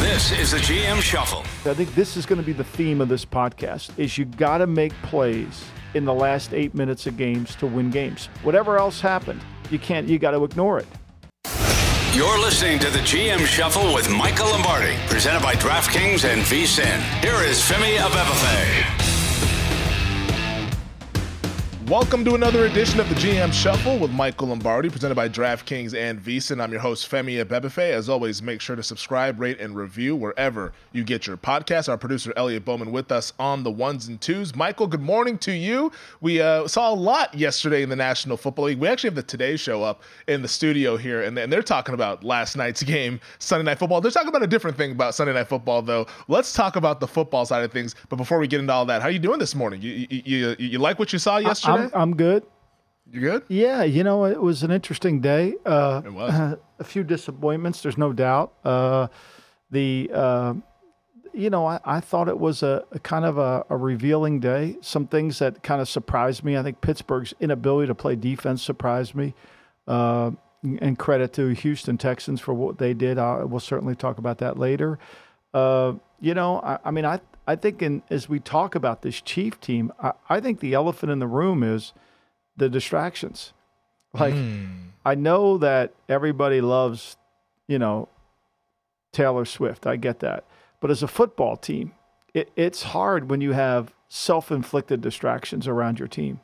This is the GM Shuffle. I think this is going to be the theme of this podcast, is you got to make plays in the last 8 minutes of games to win games. Whatever else happened, you got to ignore it. You're listening to the GM Shuffle with Michael Lombardi, presented by DraftKings and VSiN. Here is Femi Abebefe. Welcome to another edition of the GM Shuffle with Michael Lombardi, presented by DraftKings and VSiN. I'm your host, Femi Abebefe. As always, make sure to subscribe, rate, and review wherever you get your podcast. Our producer, Elliot Bowman, with us on the ones and twos. Michael, good morning to you. We saw a lot yesterday in the National Football League. We actually have the Today Show up in the studio here, and they're talking about last night's game, Sunday Night Football. They're talking about a different thing about Sunday Night Football, though. Let's talk about the football side of things. But before we get into all that, how are you doing this morning? You like what you saw yesterday? I'm good. You good? Yeah, it was an interesting day. It was. A few disappointments, there's no doubt. I thought it was a kind of a revealing day. Some things that kind of surprised me. I think Pittsburgh's inability to play defense surprised me. And credit to Houston Texans for what they did. We'll certainly talk about that later. I think as we talk about this Chief team, I think the elephant in the room is the distractions. I know that everybody loves, Taylor Swift. I get that. But as a football team, it's hard when you have self-inflicted distractions around your team.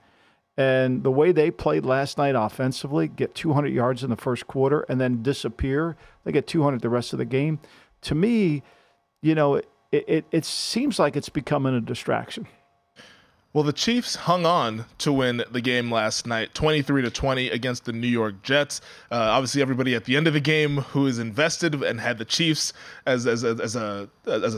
And the way they played last night offensively, get 200 yards in the first quarter and then disappear. They get 200 the rest of the game. To me, It seems like it's becoming a distraction. Well, the Chiefs hung on to win the game last night, 23-20 against the New York Jets. Obviously, everybody at the end of the game who is invested and had the Chiefs as a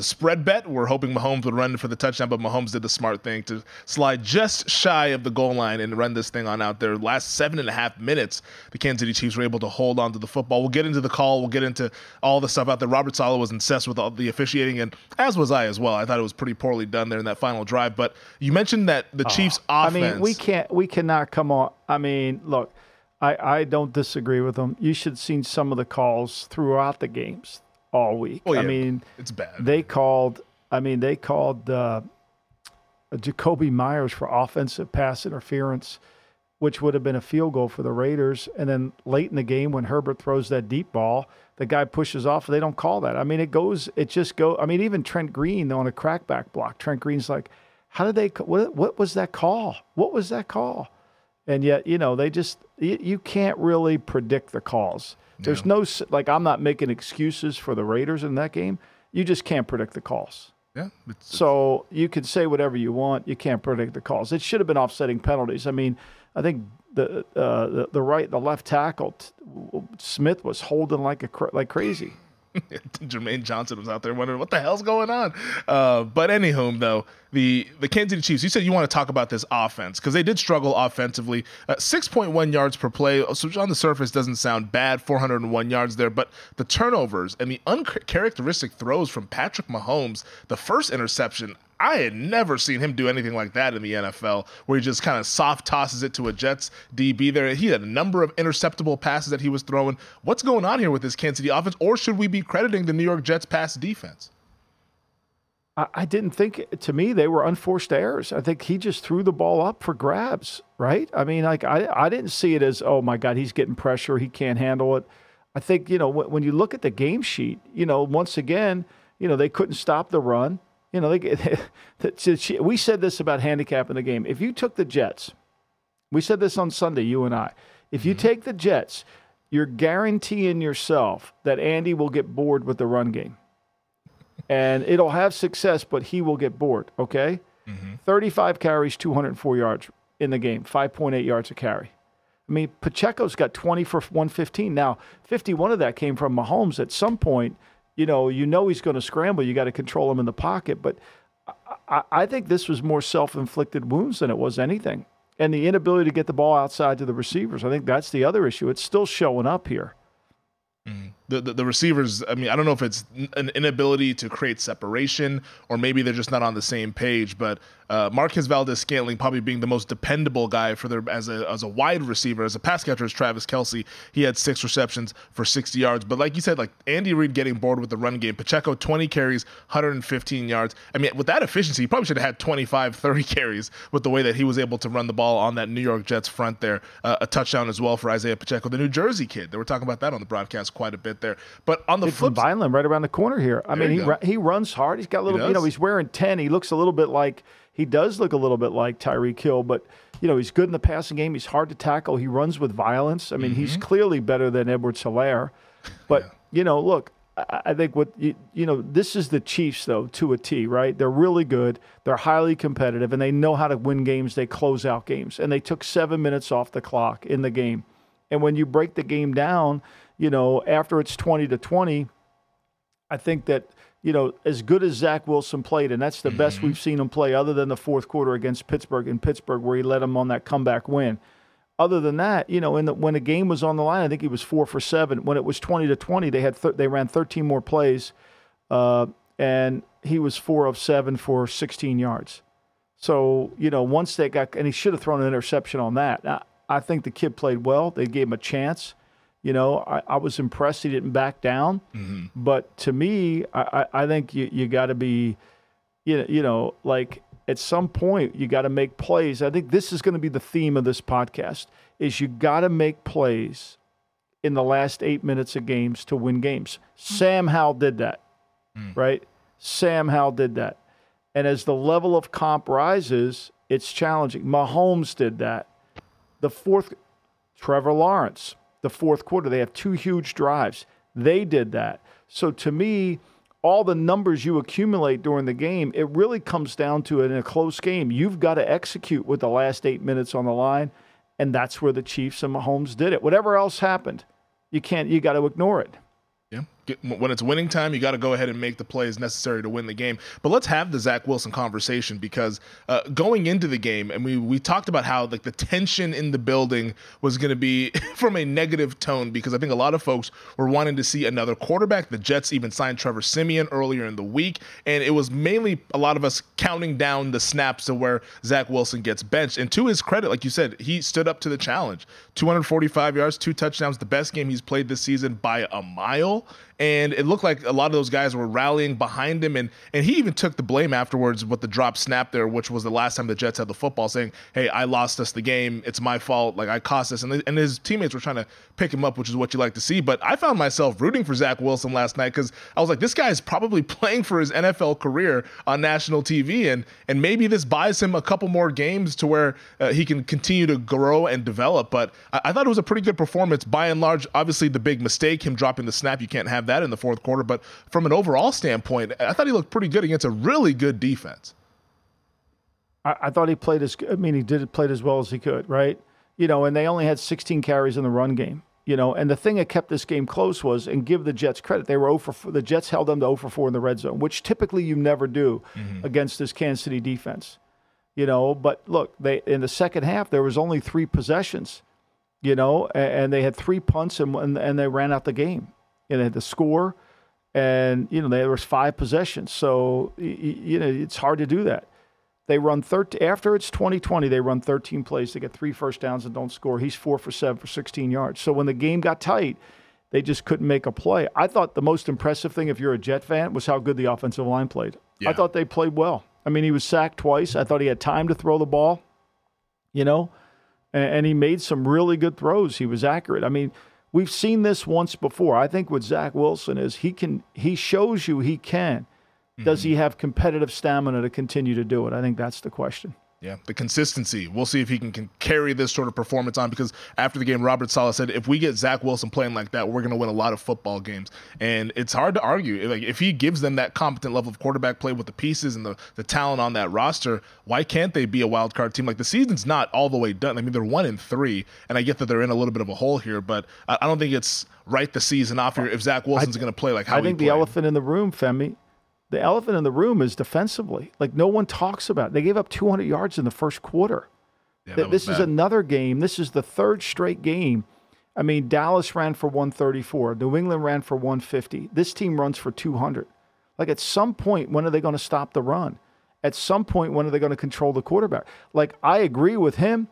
spread bet were hoping Mahomes would run for the touchdown, but Mahomes did the smart thing to slide just shy of the goal line and run this thing on out there. Last 7.5 minutes, the Kansas City Chiefs were able to hold on to the football. We'll get into the call. We'll get into all the stuff out there. Robert Saleh was incensed with all the officiating, and as was I as well. I thought it was pretty poorly done there in that final drive, but you mentioned that the Chiefs' offense. I mean, we cannot come on. I mean, look, I don't disagree with them. You should have seen some of the calls throughout the games all week. Oh, yeah. I mean, it's bad. They called Jacoby Myers for offensive pass interference, which would have been a field goal for the Raiders. And then late in the game, when Herbert throws that deep ball, the guy pushes off. They don't call that. I mean, even Trent Green on a crackback block, Trent Green's like, how did they? What was that call? What was that call? And yet, they just you can't really predict the calls. No. There's no I'm not making excuses for the Raiders in that game. You just can't predict the calls. Yeah. So you can say whatever you want. You can't predict the calls. It should have been offsetting penalties. I mean, I think the left tackle Smith was holding like crazy. Jermaine Johnson was out there wondering what the hell's going on. But anywho, though, the Kansas City Chiefs, you said you want to talk about this offense because they did struggle offensively. 6.1 yards per play, which on the surface doesn't sound bad, 401 yards there. But the turnovers and the uncharacteristic throws from Patrick Mahomes, the first interception, I had never seen him do anything like that in the NFL, where he just kind of soft tosses it to a Jets DB there. He had a number of interceptable passes that he was throwing. What's going on here with this Kansas City offense, or should we be crediting the New York Jets pass defense? I didn't think, to me, they were unforced errors. I think he just threw the ball up for grabs, right? I mean, I didn't see it as, oh, my God, he's getting pressure. He can't handle it. I think, when you look at the game sheet, once again, they couldn't stop the run. You know, we said this about handicapping the game. If you took the Jets, we said this on Sunday, you and I. If you take the Jets, you're guaranteeing yourself that Andy will get bored with the run game. And it'll have success, but he will get bored, okay? 35 carries, 204 yards in the game, 5.8 yards a carry. I mean, Pacheco's got 20 for 115. Now, 51 of that came from Mahomes. At some point, you know he's going to scramble. You got to control him in the pocket. But I think this was more self-inflicted wounds than it was anything. And the inability to get the ball outside to the receivers. I think that's the other issue. It's still showing up here. The receivers, I mean, I don't know if it's an inability to create separation or maybe they're just not on the same page, but Marquez Valdes-Scantling probably being the most dependable guy for their as a wide receiver, as a pass catcher is Travis Kelce. He had 6 receptions for 60 yards. But like you said, like Andy Reid getting bored with the run game. Pacheco, 20 carries, 115 yards. I mean, with that efficiency, he probably should have had 25, 30 carries with the way that he was able to run the ball on that New York Jets front there. A touchdown as well for Isaiah Pacheco, the New Jersey kid. They were talking about that on the broadcast quite a bit there, but on the flip side, Vineland right around the corner here. I mean, he runs hard. He's got a little, he's wearing 10. He looks a little bit like, he does look a little bit like Tyreek Hill, but you know, he's good in the passing game. He's hard to tackle. He runs with violence. I mean, he's clearly better than Edwards-Helaire, but you know, look, I think what, this is the Chiefs though, to a T, right? They're really good. They're highly competitive and they know how to win games. They close out games and they took 7 minutes off the clock in the game. And when you break the game down, you know, after it's 20-20, I think that, you know, as good as Zach Wilson played, and that's the best we've seen him play other than the fourth quarter against Pittsburgh where he led him on that comeback win. Other than that, you know, when the game was on the line, I think he was 4 for 7. When it was 20-20, they ran 13 more plays, and he was 4 of 7 for 16 yards. So, you know, once they got, and he should have thrown an interception on that. I think the kid played well. They gave him a chance. You know, I was impressed he didn't back down. But to me, I think you got to be, you know, like at some point you got to make plays. I think this is going to be the theme of this podcast is you got to make plays in the last 8 minutes of games to win games. Sam Howell did that, right? Sam Howell did that. And as the level of comp rises, it's challenging. Mahomes did that. Trevor Lawrence. The fourth quarter, they have 2 huge drives. They did that. So to me, all the numbers you accumulate during the game, it really comes down to it in a close game. You've got to execute with the last 8 minutes on the line, and that's where the Chiefs and Mahomes did it. Whatever else happened, you got to ignore it. When it's winning time, you got to go ahead and make the plays necessary to win the game. But let's have the Zach Wilson conversation because going into the game, and we talked about how like the tension in the building was going to be from a negative tone because I think a lot of folks were wanting to see another quarterback. The Jets even signed Trevor Siemian earlier in the week, and it was mainly a lot of us counting down the snaps to where Zach Wilson gets benched. And to his credit, like you said, he stood up to the challenge. 245 yards, 2 touchdowns, the best game he's played this season by a mile. And it looked like a lot of those guys were rallying behind him. And he even took the blame afterwards with the drop snap there, which was the last time the Jets had the football, saying, hey, I lost us the game. It's my fault. Like, I cost us. And his teammates were trying to pick him up, which is what you like to see. But I found myself rooting for Zach Wilson last night because I was like, this guy is probably playing for his NFL career on national TV. And maybe this buys him a couple more games to where he can continue to grow and develop. But I thought it was a pretty good performance by and large. Obviously, the big mistake, him dropping the snap, you can't have that in the fourth quarter, but from an overall standpoint, I thought he looked pretty good against a really good defense. I thought he played played as well as he could, right? You know, and they only had 16 carries in the run game, you know, and the thing that kept this game close was, and give the Jets credit, they were 0-for-4, the Jets held them to 0-for-4 in the red zone, which typically you never do against this Kansas City defense, you know, but look, they in the second half, there was only 3 possessions, you know, and they had 3 punts and they ran out the game. And they had the score, and, you know, there was 5 possessions. So, you know, it's hard to do that. They run 13. After it's 20-20, they run 13 plays. They get 3 first downs and don't score. He's 4 for 7 for 16 yards. So when the game got tight, they just couldn't make a play. I thought the most impressive thing, if you're a Jet fan, was how good the offensive line played. Yeah. I thought they played well. I mean, he was sacked twice. I thought he had time to throw the ball, you know, and he made some really good throws. He was accurate. I mean, we've seen this once before. I think with Zach Wilson is he shows you he can Does he have competitive stamina to continue to do it? I think that's the question. Yeah, the consistency. We'll see if he can carry this sort of performance on, because after the game, Robert Saleh said, if we get Zach Wilson playing like that, we're going to win a lot of football games. And it's hard to argue. Like, if he gives them that competent level of quarterback play with the pieces and the talent on that roster, why can't they be a wild card team? Like, the season's not all the way done. I mean, they're 1-3, and I get that they're in a little bit of a hole here, but I don't think it's right the season off here if Zach Wilson's going to play like how he played. I think the elephant in the room, Femi, the elephant in the room is defensively. Like, no one talks about it. They gave up 200 yards in the first quarter. Yeah, this is another game. This is the third straight game. I mean, Dallas ran for 134. New England ran for 150. This team runs for 200. Like, at some point, when are they going to stop the run? At some point, when are they going to control the quarterback? Like, I agree with him.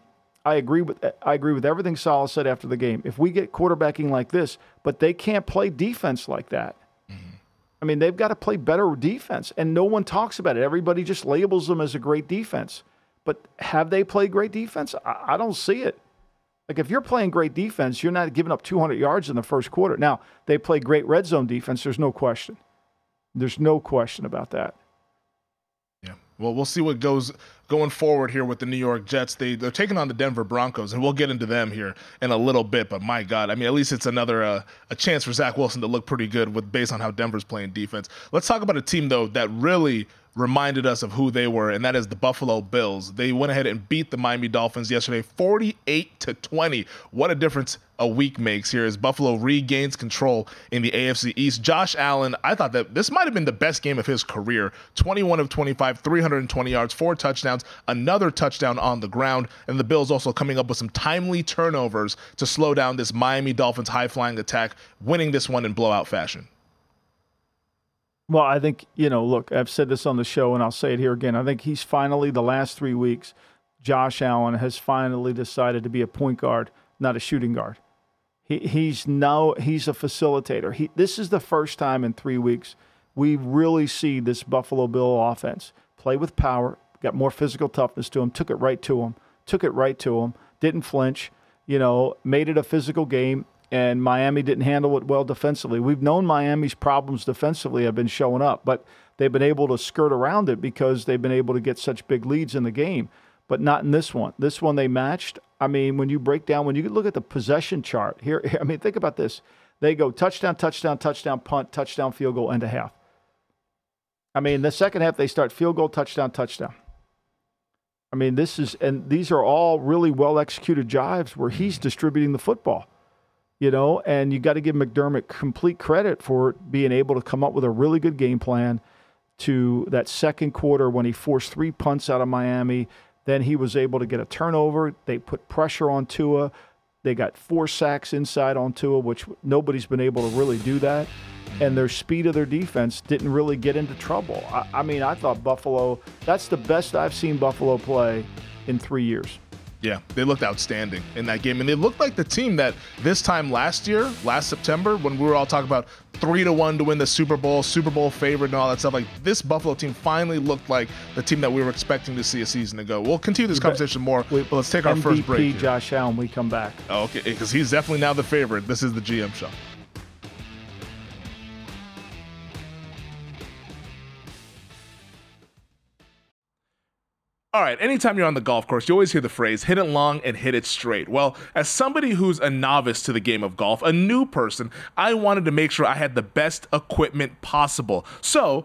I agree with everything Saleh said after the game. If we get quarterbacking like this, but they can't play defense like that. I mean, they've got to play better defense, and no one talks about it. Everybody just labels them as a great defense. But have they played great defense? I don't see it. Like, if you're playing great defense, you're not giving up 200 yards in the first quarter. Now, they play great red zone defense. There's no question. There's no question about that. Yeah. Well, we'll see what goes going forward here with the New York Jets. They're taking on the Denver Broncos, and we'll get into them here in a little bit. But my God, I mean, at least it's another a chance for Zach Wilson to look pretty good with based on how Denver's playing defense. Let's talk about a team, though, that really reminded us of who they were, and that is the Buffalo Bills. They went ahead and beat the Miami Dolphins yesterday, 48-20. What a difference a week makes here as Buffalo regains control in the AFC East. Josh Allen, I thought that this might have been the best game of his career. 21 of 25, 320 yards, 4 touchdowns, another touchdown on the ground, and the Bills also coming up with some timely turnovers to slow down this Miami Dolphins high-flying attack, winning this one in blowout fashion. Well, I think, you know, look, I've said this on the show and I'll say it here again. I think he's finally, the last 3 weeks, Josh Allen has finally decided to be a point guard, not a shooting guard. He's now a facilitator. This is the first time in 3 weeks we really see this Buffalo Bill offense play with power, got more physical toughness to him, took it right to him, didn't flinch, you know, made it a physical game. And Miami didn't handle it well defensively. We've known Miami's problems defensively have been showing up, but they've been able to skirt around it because they've been able to get such big leads in the game, but not in this one. This one they matched. I mean, when you break down, when you look at the possession chart here, I mean, think about this. They go touchdown, touchdown, touchdown, punt, touchdown, field goal, end of half. I mean, the second half, they start field goal, touchdown, touchdown. I mean, these are all really well-executed drives where he's distributing the football. You know, and you got to give McDermott complete credit for being able to come up with a really good game plan to that second quarter when he forced 3 punts out of Miami. Then he was able to get a turnover. They put pressure on Tua. They got 4 sacks inside on Tua, which nobody's been able to really do that. And their speed of their defense didn't really get into trouble. I mean, I thought Buffalo, that's the best I've seen Buffalo play in 3 years. Yeah, they looked outstanding in that game. And they looked like the team that this time last year, last September, when we were all talking about 3-1 to win the Super Bowl favorite and all that stuff, like this Buffalo team finally looked like the team that we were expecting to see a season ago. We'll continue this conversation more, but let's take our first break here. MVP Josh Allen, we come back. Oh, okay, because he's definitely now the favorite. This is the GM Show. All right, anytime you're on the golf course, you always hear the phrase, hit it long and hit it straight. Well, as somebody who's a novice to the game of golf, a new person, I wanted to make sure I had the best equipment possible. So,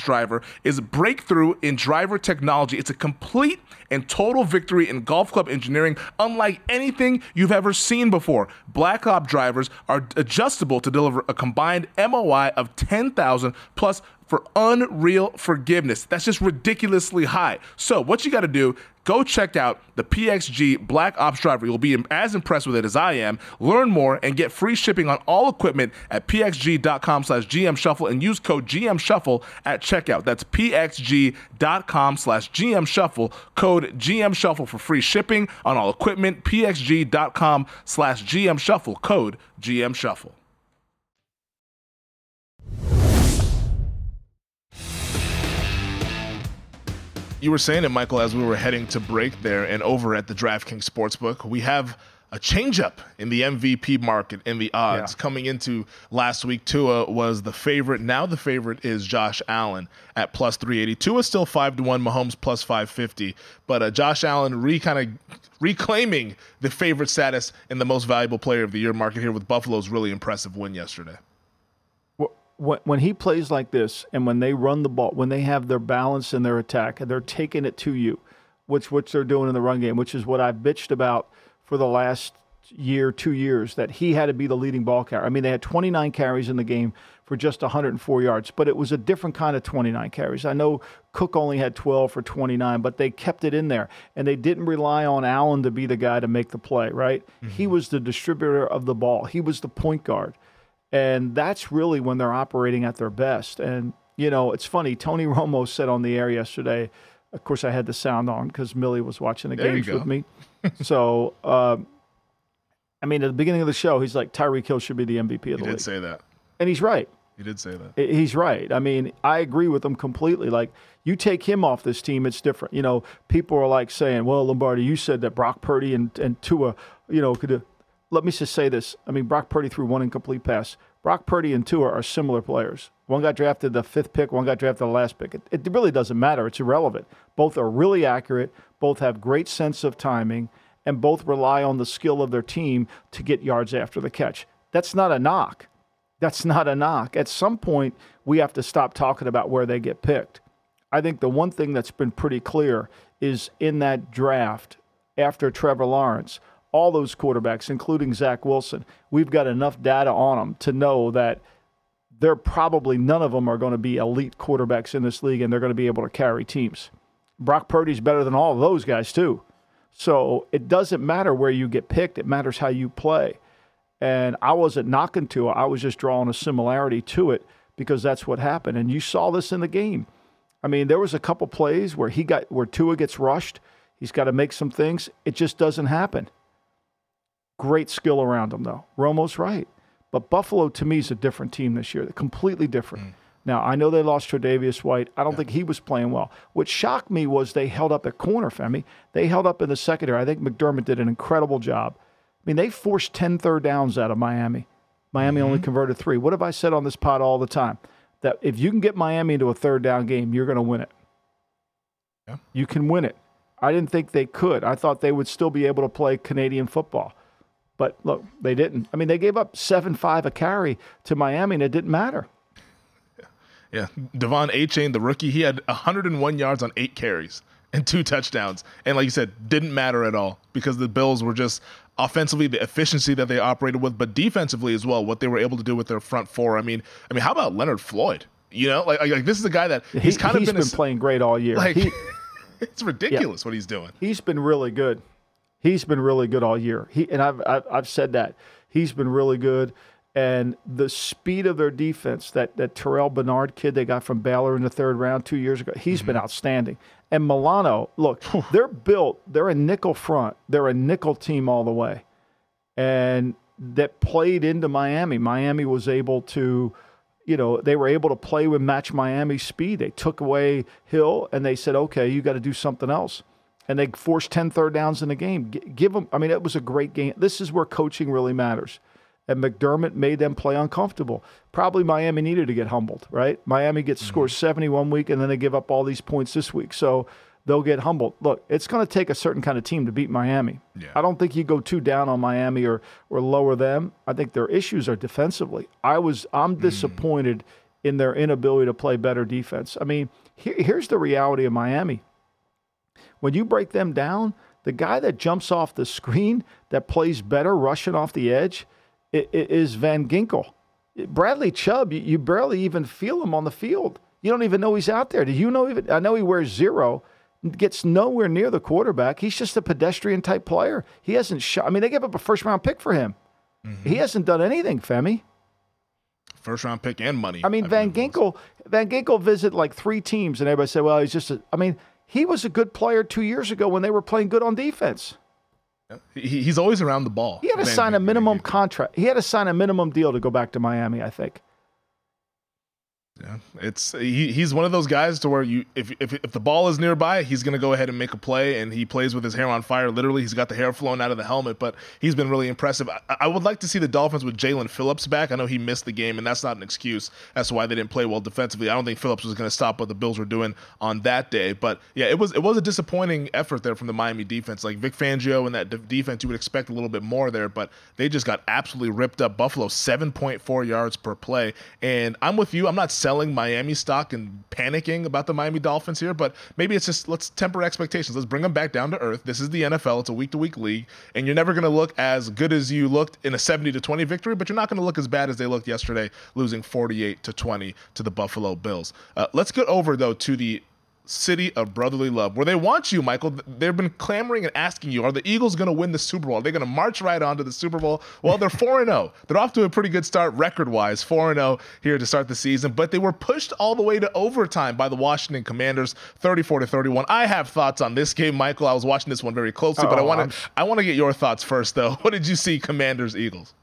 driver is a breakthrough in driver technology. It's a complete and total victory in golf club engineering, unlike anything you've ever seen before. Black Ops drivers are adjustable to deliver a combined MOI of 10,000 plus for unreal forgiveness. That's just ridiculously high. So what you got to do, go check out the PXG Black Ops Driver. You'll be as impressed with it as I am. Learn more and get free shipping on all equipment at pxg.com/GM Shuffle and use code GM Shuffle at checkout. That's pxg.com/GM Shuffle, code GM Shuffle for free shipping on all equipment, pxg.com/GM Shuffle, code GM Shuffle. You were saying it, Michael, as we were heading to break there, and over at the DraftKings Sportsbook, we have a changeup in the MVP market in the odds. Yeah. Coming into last week, Tua was the favorite. Now the favorite is Josh Allen at plus 380. Tua is still 5-1, Mahomes plus 550. But Josh Allen reclaiming the favorite status in the most valuable player of the year market here with Buffalo's really impressive win yesterday. When he plays like this and when they run the ball, when they have their balance in their attack and they're taking it to you, which they're doing in the run game, which is what I bitched about for the last year, 2 years, that he had to be the leading ball carrier. I mean, they had 29 carries in the game for just 104 yards, but it was a different kind of 29 carries. I know Cook only had 12 for 29, but they kept it in there, and they didn't rely on Allen to be the guy to make the play, right? Mm-hmm. He was the distributor of the ball. He was the point guard. And that's really when they're operating at their best. And, you know, it's funny. Tony Romo said on the air yesterday, of course, I had the sound on because Millie was watching the games with me. So, I mean, at the beginning of the show, he's like, Tyreek Hill should be the MVP of the league. He did say that. And he's right. He did say that. He's right. I mean, I agree with him completely. Like, you take him off this team, it's different. You know, people are like saying, well, Lombardi, you said that Brock Purdy and Tua, you know, could have. Let me just say this. I mean, Brock Purdy threw one incomplete pass. Brock Purdy and Tua are similar players. One got drafted the fifth pick. One got drafted the last pick. It really doesn't matter. It's irrelevant. Both are really accurate. Both have great sense of timing. And both rely on the skill of their team to get yards after the catch. That's not a knock. That's not a knock. At some point, we have to stop talking about where they get picked. I think the one thing that's been pretty clear is in that draft after Trevor Lawrence, all those quarterbacks, including Zach Wilson, we've got enough data on them to know that they're probably none of them are going to be elite quarterbacks in this league, and they're going to be able to carry teams. Brock Purdy's better than all of those guys, too. So it doesn't matter where you get picked. It matters how you play. And I wasn't knocking to it. I was just drawing a similarity to it because that's what happened. And you saw this in the game. I mean, there was a couple plays where Tua gets rushed. He's got to make some things. It just doesn't happen. Great skill around them, though. Romo's right. But Buffalo, to me, is a different team this year. They're completely different. Mm. Now, I know they lost Tre'Davious White. I don't think he was playing well. What shocked me was they held up at corner, Femi. They held up in the secondary. I think McDermott did an incredible job. I mean, they forced 10 third downs out of Miami. Miami only converted 3. What have I said on this pod all the time? That if you can get Miami into a third down game, you're going to win it. Yeah. You can win it. I didn't think they could. I thought they would still be able to play Canadian football. But, look, they didn't. I mean, they gave up 7.5 a carry to Miami, and it didn't matter. Yeah. Devon Achane, the rookie, he had 101 yards on 8 carries and 2 touchdowns. And like you said, didn't matter at all because the Bills were just offensively, the efficiency that they operated with, but defensively as well, what they were able to do with their front four. I mean, how about Leonard Floyd? You know, like this is a guy that he's been playing great all year. Like, it's ridiculous what he's doing. He's been really good. He's been really good all year. I've said that. He's been really good. And the speed of their defense, that Terrell Bernard kid they got from Baylor in the third round 2 years ago, he's been outstanding. And Milano, look, they're built. They're a nickel front. They're a nickel team all the way. And that played into Miami. Miami was able to, you know, they were able to play with match Miami's speed. They took away Hill, and they said, okay, you got to do something else. And they forced 10 third downs in the game. Give them. I mean, it was a great game. This is where coaching really matters. And McDermott made them play uncomfortable. Probably Miami needed to get humbled, right? Miami gets scored 71 week, and then they give up all these points this week. So they'll get humbled. Look, it's going to take a certain kind of team to beat Miami. Yeah. I don't think you go too down on Miami or lower them. I think their issues are defensively. I'm disappointed in their inability to play better defense. I mean, here's the reality of Miami. When you break them down, the guy that jumps off the screen that plays better rushing off the edge is Van Ginkel. Bradley Chubb, you barely even feel him on the field. You don't even know he's out there. Do you know even? I know he wears zero, gets nowhere near the quarterback. He's just a pedestrian type player. He hasn't shot. I mean, they gave up a first round pick for him. Mm-hmm. He hasn't done anything, Femi. First round pick and money. I mean, Van Ginkel visited like three teams, and everybody said, well, he's just a, I mean, he was a good player 2 years ago when they were playing good on defense. He's always around the ball. He had to sign a minimum contract. He had to sign a minimum deal to go back to Miami, I think. Yeah, it's he's one of those guys to where you if the ball is nearby, he's going to go ahead and make a play, and he plays with his hair on fire. Literally, he's got the hair flowing out of the helmet, but he's been really impressive. I would like to see the Dolphins with Jalen Phillips back. I know he missed the game, and that's not an excuse. That's why they didn't play well defensively. I don't think Phillips was going to stop what the Bills were doing on that day. But, yeah, it was a disappointing effort there from the Miami defense. Like Vic Fangio and that defense, you would expect a little bit more there, but they just got absolutely ripped up. Buffalo, 7.4 yards per play. And I'm with you. I'm not selling Miami stock and panicking about the Miami Dolphins here, but maybe it's just let's temper expectations. Let's bring them back down to earth. This is the NFL. It's a week-to-week league, and you're never going to look as good as you looked in a 70-20 victory, but you're not going to look as bad as they looked yesterday, losing 48-20 to the Buffalo Bills. Let's get over, though, to the City of Brotherly Love, where they want you, Michael. They've been clamoring and asking you, are the Eagles going to win the Super Bowl? Are they going to march right on to the Super Bowl? Well, they're 4-0. They're off to a pretty good start record-wise, 4-0 here to start the season, but they were pushed all the way to overtime by the Washington Commanders, 34-31. I have thoughts on this game, Michael. I was watching this one very closely, but I want to get your thoughts first, though. What did you see, Commanders-Eagles?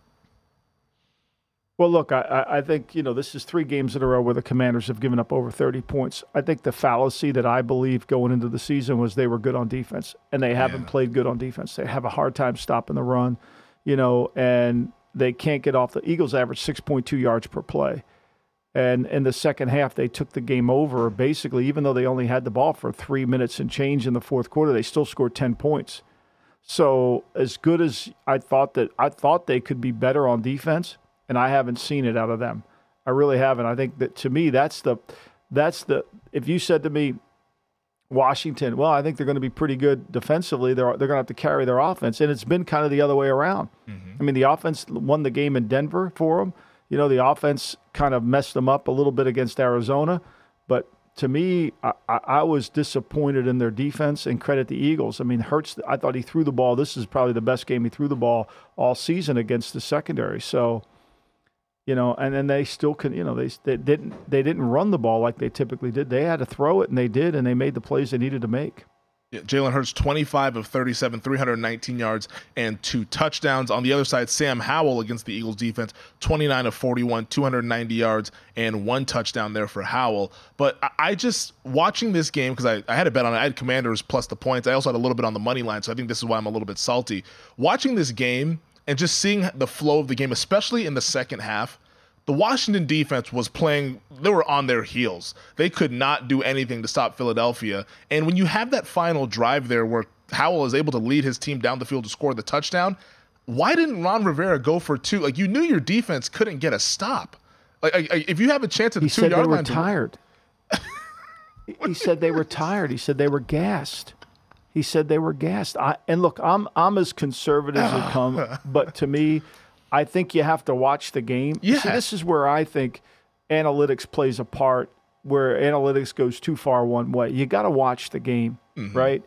Well, look, I think, you know, this is three games in a row where the Commanders have given up over 30 points. I think the fallacy that I believe going into the season was they were good on defense, and they haven't played good on defense. They have a hard time stopping the run, you know, and they can't get off. The Eagles average 6.2 yards per play. And in the second half, they took the game over. Basically, even though they only had the ball for 3 minutes and change in the fourth quarter, they still scored 10 points. So as good as I thought they could be better on defense, and I haven't seen it out of them. I really haven't. I think that, to me, that's the if you said to me, Washington, well, I think they're going to be pretty good defensively. They're going to have to carry their offense. And it's been kind of the other way around. Mm-hmm. I mean, the offense won the game in Denver for them. You know, the offense kind of messed them up a little bit against Arizona. But to me, I was disappointed in their defense, and credit the Eagles. I mean, Hurts, I thought he threw the ball. This is probably the best game he threw the ball all season against the secondary. So, you know, and then they still can. You know, they didn't run the ball like they typically did. They had to throw it, and they did, and they made the plays they needed to make. Yeah, Jalen Hurts, 25 of 37, 319 yards and 2 touchdowns. On the other side, Sam Howell against the Eagles defense, 29 of 41, 290 yards and 1 touchdown there for Howell. But I just, watching this game, because I had a bet on it. I had Commanders plus the points. I also had a little bit on the money line, so I think this is why I'm a little bit salty. Watching this game, and just seeing the flow of the game, especially in the second half, the Washington defense was playing, they were on their heels. They could not do anything to stop Philadelphia. And when you have that final drive there where Howell is able to lead his team down the field to score the touchdown, why didn't Ron Rivera go for two? Like, you knew your defense couldn't get a stop. Like, if you have a chance at the 2-yard line. He said they were tired. He said they were tired. He said they were gassed. He said they were gassed. And look, I'm as conservative as it comes, but to me, I think you have to watch the game. Yeah. See, this is where I think analytics plays a part, where analytics goes too far one way. You got to watch the game, right?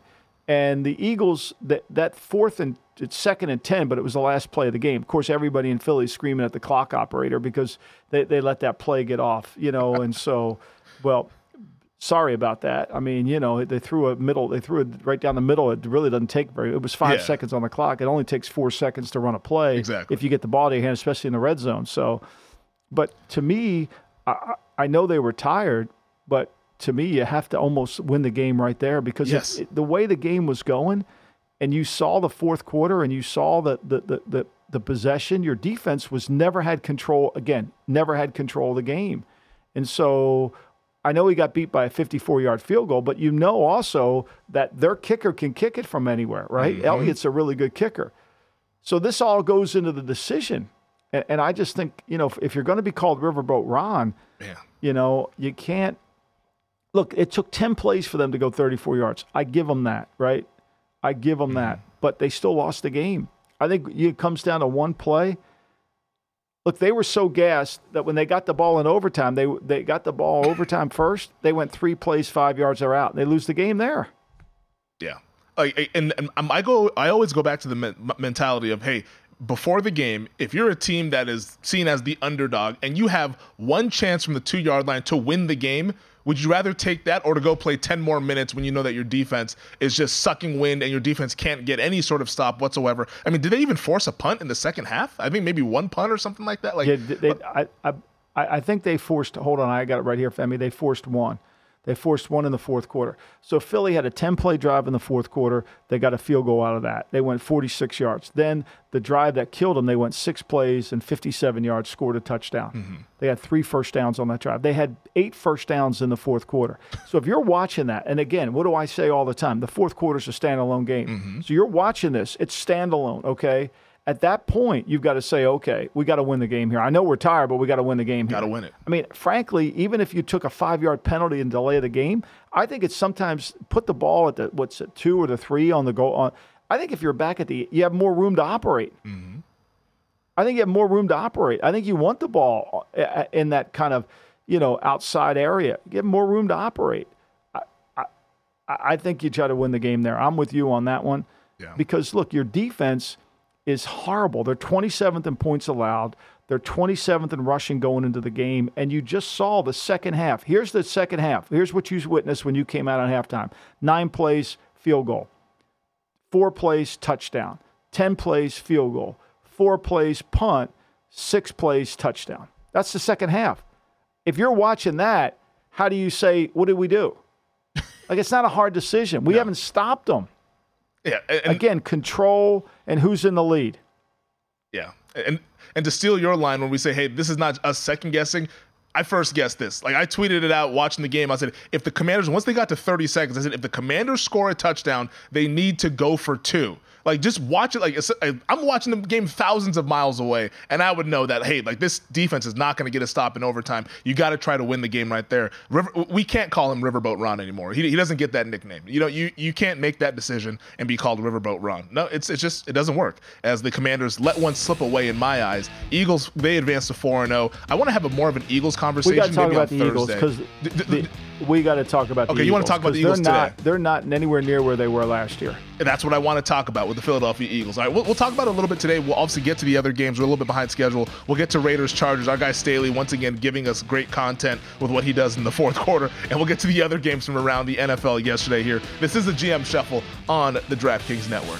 And the Eagles, that fourth and it's 2nd and 10, but it was the last play of the game. Of course, everybody in Philly is screaming at the clock operator because they let that play get off, you know, and so, well, sorry about that. I mean, you know, they threw it right down the middle. It really doesn't take very. It was 5 seconds on the clock. It only takes 4 seconds to run a play if you get the ball to your hand, especially in the red zone. So, but to me, I know they were tired, but to me, you have to almost win the game right there because the way the game was going, and you saw the fourth quarter, and you saw the possession. Your defense was never had control again. Never had control of the game, and so. I know he got beat by a 54-yard field goal, but you know also that their kicker can kick it from anywhere, right? Mm-hmm. Elliott's a really good kicker. So this all goes into the decision. And I just think, you know, if you're going to be called Riverboat Ron, you know, you can't – look, it took 10 plays for them to go 34 yards. I give them that, right? I give them that. But they still lost the game. I think it comes down to one play. Look, they were so gassed that when they got the ball in overtime, they got the ball overtime first. They went 3 plays, 5 yards, they're out. They lose the game there. Yeah. I always go back to the mentality of, hey, before the game, if you're a team that is seen as the underdog and you have one chance from the 2-yard line to win the game, would you rather take that or to go play 10 more minutes when you know that your defense is just sucking wind and your defense can't get any sort of stop whatsoever? I mean, did they even force a punt in the second half? I think maybe one punt or something like that. Like, yeah, I think they forced – hold on, I got it right here, Femi. They forced one. They forced one in the fourth quarter. So Philly had a 10-play drive in the fourth quarter. They got a field goal out of that. They went 46 yards. Then the drive that killed them, they went 6 plays and 57 yards, scored a touchdown. Mm-hmm. They had 3 first downs on that drive. They had 8 first downs in the fourth quarter. So if you're watching that, and again, what do I say all the time? The fourth quarter is a standalone game. Mm-hmm. So you're watching this. It's standalone, okay? At that point, you've got to say, okay, we got to win the game here. I know we're tired, but we got to win the game here. Got to win it. I mean, frankly, even if you took a 5-yard penalty and delay the game, I think it's sometimes put the ball at the 2 or the 3 on the goal. I think if you're back at the, you have more room to operate. Mm-hmm. I think you have more room to operate. I think you want the ball in that kind of, you know, outside area. You have more room to operate. I think you try to win the game there. I'm with you on that one. Yeah. Because look, your defense is horrible. They're 27th in points allowed. They're 27th in rushing going into the game. And you just saw the second half. Here's the second half. Here's what you witnessed when you came out on halftime. 9 plays, field goal. 4 plays, touchdown. 10 plays, field goal. 4 plays, punt. 6 plays, touchdown. That's the second half. If you're watching that, how do you say, what did we do? Like, it's not a hard decision. We haven't stopped them. Yeah. And, again, control and who's in the lead. Yeah. And to steal your line when we say, hey, this is not us second guessing, I first guessed this. Like, I tweeted it out watching the game. I said, if the Commanders, once they got to 30 seconds, I said, if the Commanders score a touchdown, they need to go for 2. Like, just watch it. Like, I'm watching the game thousands of miles away, and I would know that, hey, like, this defense is not going to get a stop in overtime. You got to try to win the game right there. We can't call him Riverboat Ron anymore. He doesn't get that nickname. You know, you can't make that decision and be called Riverboat Ron. No, it's just, it doesn't work. As the Commanders let one slip away in my eyes, Eagles, they advance to 4-0. I want to have more of an Eagles conversation. We got to talk about the Eagles because we got to talk about the Eagles. Okay, you want to talk about the Eagles today? They're not anywhere near where they were last year. And that's what I want to talk about with the Philadelphia Eagles. All right, we'll talk about it a little bit today. We'll obviously get to the other games. We're a little bit behind schedule. We'll get to Raiders, Chargers. Our guy Staley, once again, giving us great content with what he does in the fourth quarter. And we'll get to the other games from around the NFL yesterday here. This is the GM Shuffle on the DraftKings Network.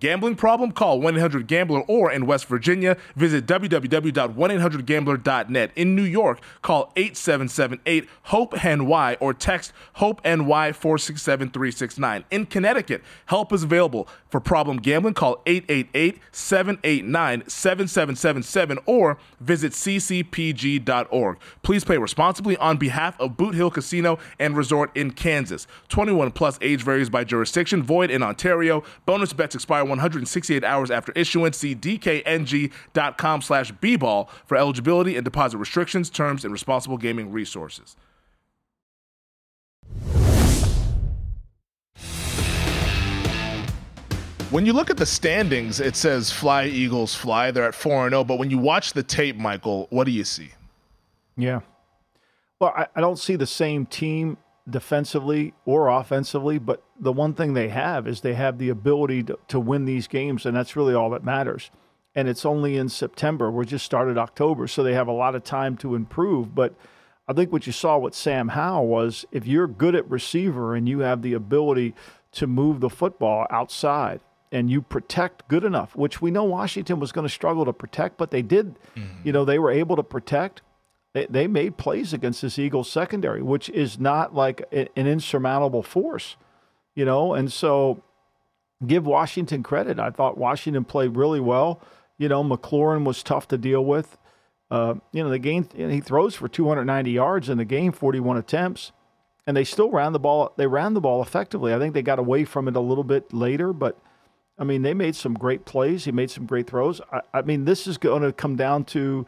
Gambling problem? Call 1-800-GAMBLER or in West Virginia, visit www.1800gambler.net. In New York, call 877-8-HOPE-NY or text HOPE-NY 467-369. In Connecticut, help is available. For problem gambling, call 888-789-7777 or visit ccpg.org. Please play responsibly on behalf of Boot Hill Casino and Resort in Kansas. 21 plus age varies by jurisdiction. Void in Ontario. Bonus bets expire 168 hours after issuance. See dkng.com/bball for eligibility and deposit restrictions, terms, and responsible gaming resources. When you look at the standings, it says fly, Eagles, fly. They're at 4-0, but when you watch the tape, Michael, what do you see? Yeah. Well, I don't see the same team defensively or offensively, but the one thing they have is they have the ability to win these games, and that's really all that matters. and it's only in September. We're just started October, so they have a lot of time to improve. But I think what you saw with Sam Howell was if you're good at receiver and you have the ability to move the football outside and you protect good enough, which we know Washington was going to struggle to protect, but they did. Mm-hmm. You know, they were able to protect. They made plays against this Eagles secondary, which is not like an insurmountable force, you know. And so give Washington credit. I thought Washington played really well. You know, McLaurin was tough to deal with. You know, the game, he throws for 290 yards in the game, 41 attempts, and they still ran the ball. They ran the ball effectively. I think they got away from it a little bit later, but I mean, they made some great plays. He made some great throws. I mean, this is going to come down to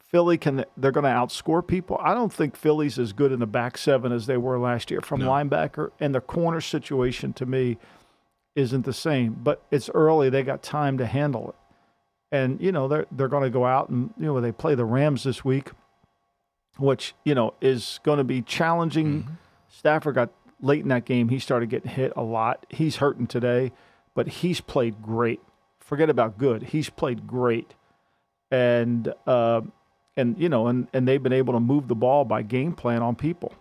Philly. They're going to outscore people. I don't think Philly's as good in the back seven as they were last year from linebacker, and the corner situation to me isn't the same, but it's early. They got time to handle it. And, you know, they're going to go out and, you know, they play the Rams this week, which, you know, is going to be challenging. Mm-hmm. Stafford got late in that game. He started getting hit a lot. He's hurting today, but he's played great. Forget about good. He's played great. And you know, and they've been able to move the ball by game plan on people.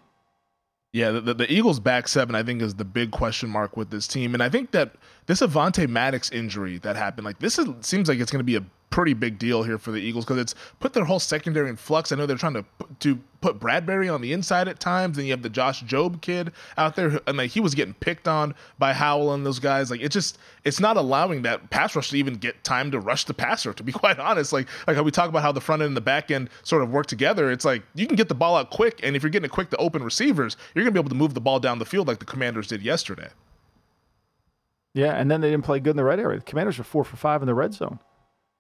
Yeah, the Eagles' back seven, I think, is the big question mark with this team. And I think that this Avonte Maddox injury that happened, like this seems like it's going to be a pretty big deal here for the Eagles because it's put their whole secondary in flux. I know they're trying to put Bradbury on the inside at times. Then you have the Josh Jobe kid out there, and like he was getting picked on by Howell and those guys. Like it's not allowing that pass rush to even get time to rush the passer. To be quite honest, like how we talk about how the front end and the back end sort of work together. It's like you can get the ball out quick, and if you're getting it quick to open receivers, you're gonna be able to move the ball down the field like the Commanders did yesterday. Yeah, and then they didn't play good in the red area. The Commanders were 4 for 5 in the red zone.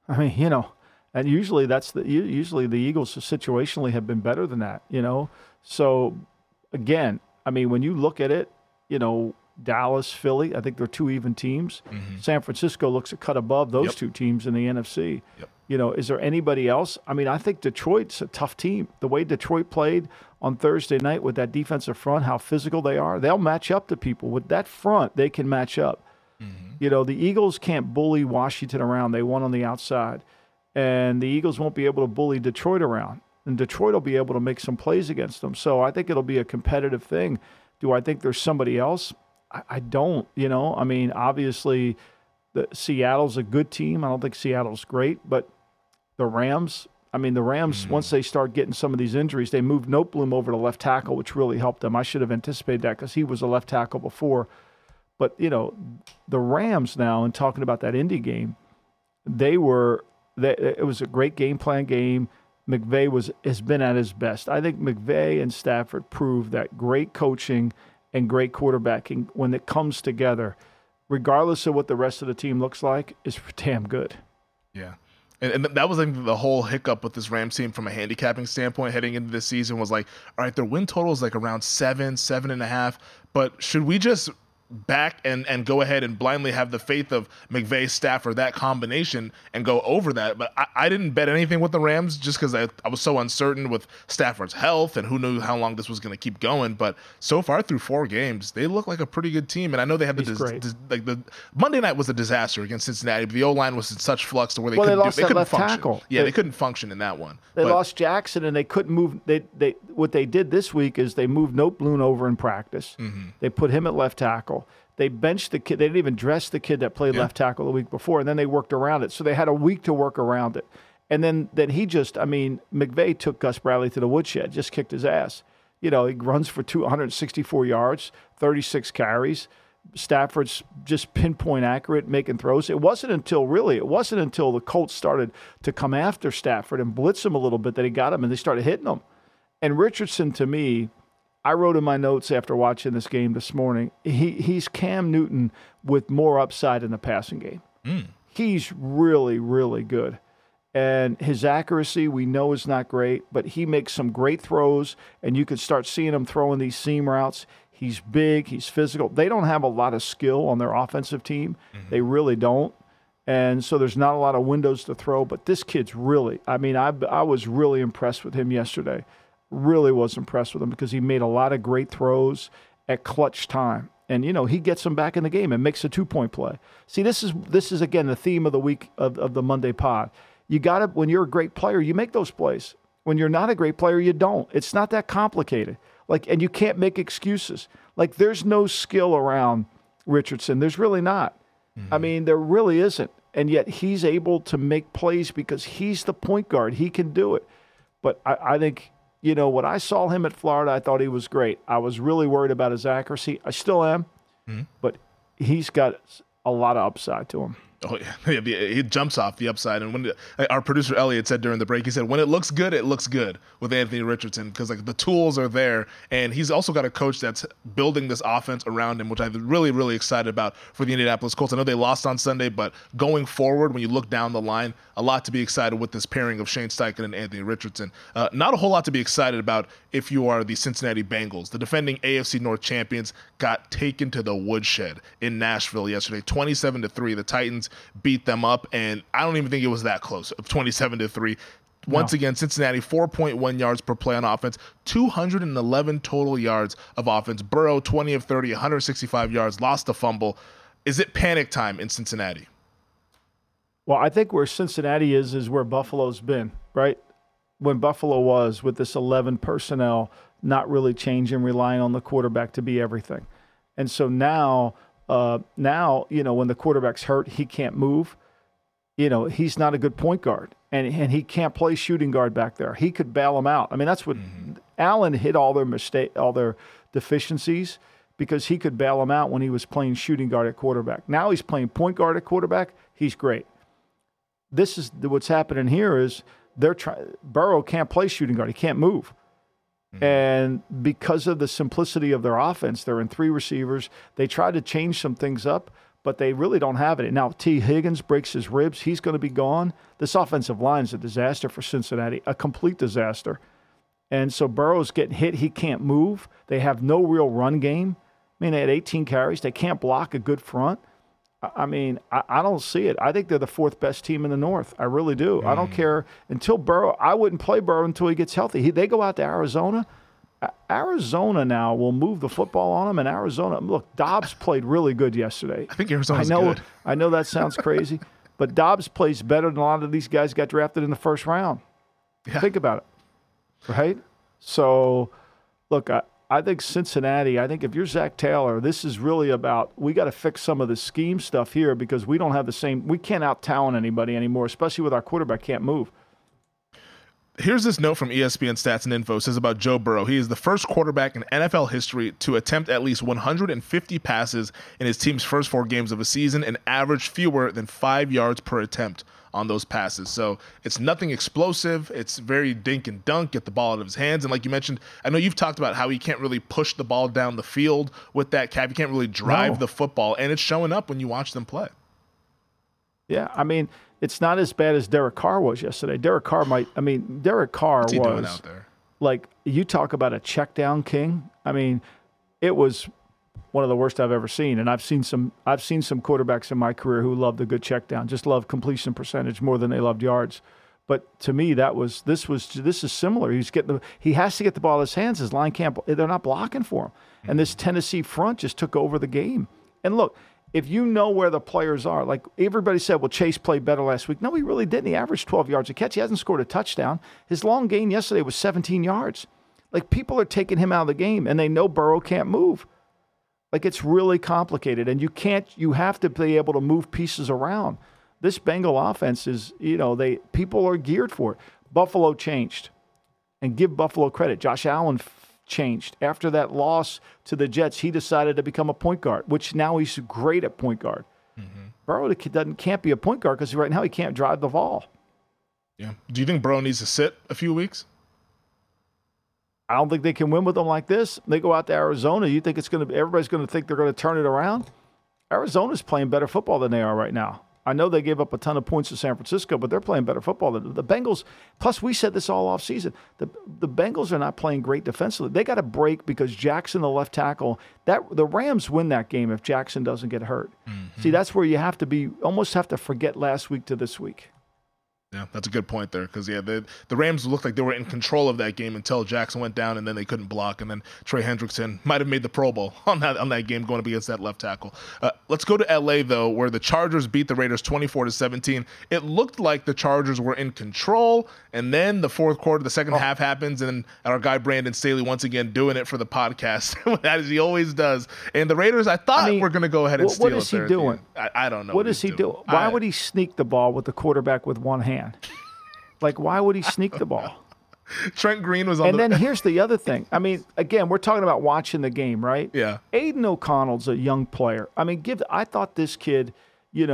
I mean, you know, and usually usually the Eagles situationally have been better than that, you know. So, again, I mean, when you look at it, you know, Dallas, Philly, I think they're two even teams. Mm-hmm. San Francisco looks a cut above those two teams in the NFC. Yep. You know, is there anybody else? I mean, I think Detroit's a tough team. The way Detroit played on Thursday night with that defensive front, how physical they are, they'll match up to people. With that front, they can match up. You know, the Eagles can't bully Washington around. They won on the outside. And the Eagles won't be able to bully Detroit around. And Detroit will be able to make some plays against them. So I think it'll be a competitive thing. Do I think there's somebody else? I don't, you know. I mean, obviously, Seattle's a good team. I don't think Seattle's great. But the Rams, once they start getting some of these injuries, they moved Noteboom over to left tackle, which really helped them. I should have anticipated that because he was a left tackle before. But, you know, the Rams now, and talking about that Indy game, it was a great game plan game. McVay has been at his best. I think McVay and Stafford proved that great coaching and great quarterbacking, when it comes together, regardless of what the rest of the team looks like, is damn good. Yeah. And that was like the whole hiccup with this Rams team from a handicapping standpoint heading into this season was like, all right, their win total is like around 7, 7.5. But should we just – back and go ahead and blindly have the faith of McVay, Stafford, that combination, and go over that? But I didn't bet anything with the Rams just because I was so uncertain with Stafford's health and who knew how long this was going to keep going. But so far through 4 games, they look like a pretty good team. And I know they had the Monday night was a disaster against Cincinnati, but the O-line was in such flux to where they couldn't function. Tackle. Yeah, they couldn't function in that one. They lost Jackson and they couldn't move. What they did this week is they moved Noteboom over in practice. Mm-hmm. They put him at left tackle. They benched the kid. They didn't even dress the kid that played left tackle the week before, and then they worked around it. So they had a week to work around it. And then he just, I mean, McVay took Gus Bradley to the woodshed, just kicked his ass. You know, he runs for 264 yards, 36 carries. Stafford's just pinpoint accurate, making throws. It wasn't until the Colts started to come after Stafford and blitz him a little bit that he got him, and they started hitting him. And Richardson, to me, I wrote in my notes after watching this game this morning, he's Cam Newton with more upside in the passing game. Mm. He's really, really good. And his accuracy, we know, is not great, but he makes some great throws, and you can start seeing him throwing these seam routes. He's big. He's physical. They don't have a lot of skill on their offensive team. Mm-hmm. They really don't. And so there's not a lot of windows to throw, but this kid's really – I mean, I was really impressed with him yesterday. Really was impressed with him because he made a lot of great throws at clutch time. And, you know, he gets them back in the game and makes a two-point play. See, this is again, the theme of the week of the Monday pod. You got to, when you're a great player, you make those plays. When you're not a great player, you don't. It's not that complicated. Like, and you can't make excuses. Like, there's no skill around Richardson. There's really not. Mm-hmm. I mean, there really isn't. And yet he's able to make plays because he's the point guard. He can do it. But I think, you know, when I saw him at Florida, I thought he was great. I was really worried about his accuracy. I still am. Mm-hmm. But he's got a lot of upside to him. Oh, yeah. He jumps off the upside. And when our producer Elliot said during the break, he said, when it looks good with Anthony Richardson because, like, the tools are there. And he's also got a coach that's building this offense around him, which I'm really, really excited about for the Indianapolis Colts. I know they lost on Sunday, but going forward, when you look down the line, a lot to be excited with this pairing of Shane Steichen and Anthony Richardson. Not a whole lot to be excited about if you are the Cincinnati Bengals. The defending AFC North champions got taken to the woodshed in Nashville yesterday, 27-3. The Titans beat them up, and I don't even think it was that close, 27-3. Once again, Cincinnati, 4.1 yards per play on offense, 211 total yards of offense. Burrow, 20 of 30, 165 yards, lost the fumble. Is it panic time in Cincinnati? Well, I think where Cincinnati is where Buffalo's been, right? When Buffalo was with this 11 personnel, not really changing, relying on the quarterback to be everything. And so now, you know, when the quarterback's hurt, he can't move. You know, he's not a good point guard, and he can't play shooting guard back there. He could bail him out. I mean, that's what Allen hit all their deficiencies, because he could bail him out when he was playing shooting guard at quarterback. Now he's playing point guard at quarterback. He's great. This is what's happening here is Burrow can't play shooting guard. He can't move. And because of the simplicity of their offense, they're in three receivers. They tried to change some things up, but they really don't have it. Now, T. Higgins breaks his ribs. He's going to be gone. This offensive line is a disaster for Cincinnati, a complete disaster. And so Burrow's getting hit. He can't move. They have no real run game. I mean, they had 18 carries. They can't block a good front. I mean, I don't see it. I think they're the fourth best team in the North. I really do. Mm. I don't care until Burrow. I wouldn't play Burrow until he gets healthy. They go out to Arizona. Arizona now will move the football on him. And Arizona, look, Dobbs played really good yesterday. I think Arizona's good. I know that sounds crazy, but Dobbs plays better than a lot of these guys got drafted in the first round. Yeah. Think about it, right? So, look, I think Cincinnati, I think if you're Zach Taylor, this is really about, we got to fix some of the scheme stuff here, because we don't have the same, we can't out-talent anybody anymore, especially with our quarterback can't move. Here's this note from ESPN Stats and Info. It says about Joe Burrow, he is the first quarterback in NFL history to attempt at least 150 passes in his team's first four games of a season and average fewer than 5 yards per attempt on those passes. So it's nothing explosive. It's very dink and dunk, get the ball out of his hands. And like you mentioned, I know you've talked about how he can't really push the ball down the field with that cap. He can't really drive the football, and it's showing up when you watch them play. Yeah, I mean, it's not as bad as Derek Carr was yesterday. What's he doing out there? Like, you talk about a check down king. I mean, it was one of the worst I've ever seen. And I've seen some quarterbacks in my career who loved a good check down, just loved completion percentage more than they loved yards. But to me, this is similar. He has to get the ball out of his hands. His line can't, they're not blocking for him. Mm-hmm. And this Tennessee front just took over the game. And look, if you know where the players are, like everybody said, well, Chase played better last week. No, he really didn't. He averaged 12 yards a catch. He hasn't scored a touchdown. His long gain yesterday was 17 yards. Like, people are taking him out of the game, and they know Burrow can't move. Like, it's really complicated, and you have to be able to move pieces around. This Bengal offense is, you know, people are geared for it. Buffalo changed, and give Buffalo credit. Josh Allen changed. After that loss to the Jets, he decided to become a point guard, which now he's great at point guard. Mm-hmm. Burrow can't be a point guard because right now he can't drive the ball. Yeah. Do you think Burrow needs to sit a few weeks? I don't think they can win with them like this. They go out to Arizona. You think everybody's going to think they're going to turn it around? Arizona's playing better football than they are right now. I know they gave up a ton of points to San Francisco, but they're playing better football than the Bengals. Plus, we said this all offseason. The Bengals are not playing great defensively. They got a break because Jackson, the left tackle, the Rams win that game if Jackson doesn't get hurt. Mm-hmm. See, that's where you have to forget last week to this week. Yeah, that's a good point there because, yeah, the Rams looked like they were in control of that game until Jackson went down and then they couldn't block. And then Trey Hendrickson might have made the Pro Bowl on that game going up against that left tackle. Let's go to L.A., though, where the Chargers beat the Raiders 24-17. It looked like the Chargers were in control. And then the fourth quarter, the second half happens. And our guy Brandon Staley once again doing it for the podcast, as he always does. And the Raiders, were going to go ahead and steal it. What is he doing? I don't know. What is he doing? Why would he sneak the ball with the quarterback with one hand? Like, why would he sneak the ball? Trent Green was on and the... And then here's the other thing. I mean, again, we're talking about watching the game, right? Yeah. Aiden O'Connell's a young player. I mean, I thought this kid, I